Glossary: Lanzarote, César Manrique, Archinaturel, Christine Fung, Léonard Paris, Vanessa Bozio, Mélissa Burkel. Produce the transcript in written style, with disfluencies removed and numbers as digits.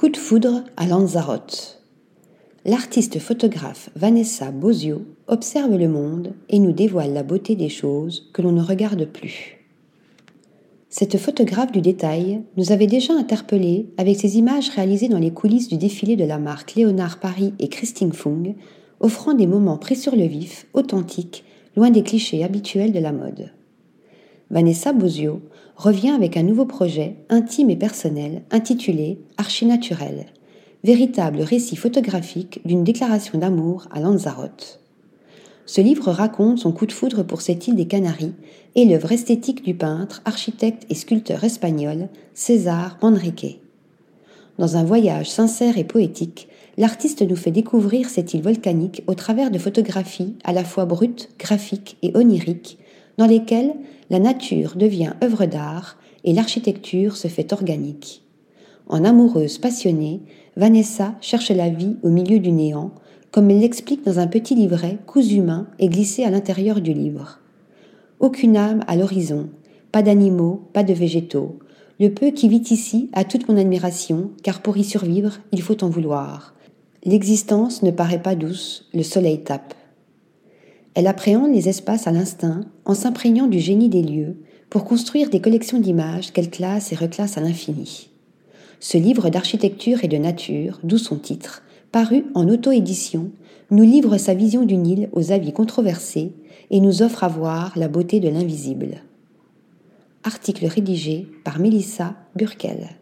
Coup de foudre à Lanzarote. L'artiste photographe Vanessa Bozio observe le monde et nous dévoile la beauté des choses que l'on ne regarde plus. Cette photographe du détail nous avait déjà interpellés avec ses images réalisées dans les coulisses du défilé de la marque Léonard Paris et Christine Fung, offrant des moments pris sur le vif, authentiques, loin des clichés habituels de la mode. Vanessa Bozio revient avec un nouveau projet intime et personnel intitulé « Archinaturel », véritable récit photographique d'une déclaration d'amour à Lanzarote. Ce livre raconte son coup de foudre pour cette île des Canaries et l'œuvre esthétique du peintre, architecte et sculpteur espagnol César Manrique. Dans un voyage sincère et poétique, l'artiste nous fait découvrir cette île volcanique au travers de photographies à la fois brutes, graphiques et oniriques, dans lesquelles la nature devient œuvre d'art et l'architecture se fait organique. En amoureuse passionnée, Vanessa cherche la vie au milieu du néant, comme elle l'explique dans un petit livret cousu main et glissé à l'intérieur du livre. Aucune âme à l'horizon, pas d'animaux, pas de végétaux. Le peu qui vit ici a toute mon admiration, car pour y survivre, il faut en vouloir. L'existence ne paraît pas douce, le soleil tape. Elle appréhende les espaces à l'instinct en s'imprégnant du génie des lieux pour construire des collections d'images qu'elle classe et reclasse à l'infini. Ce livre d'architecture et de nature, d'où son titre, paru en auto-édition, nous livre sa vision d'une île aux avis controversés et nous offre à voir la beauté de l'invisible. Article rédigé par Mélissa Burkel.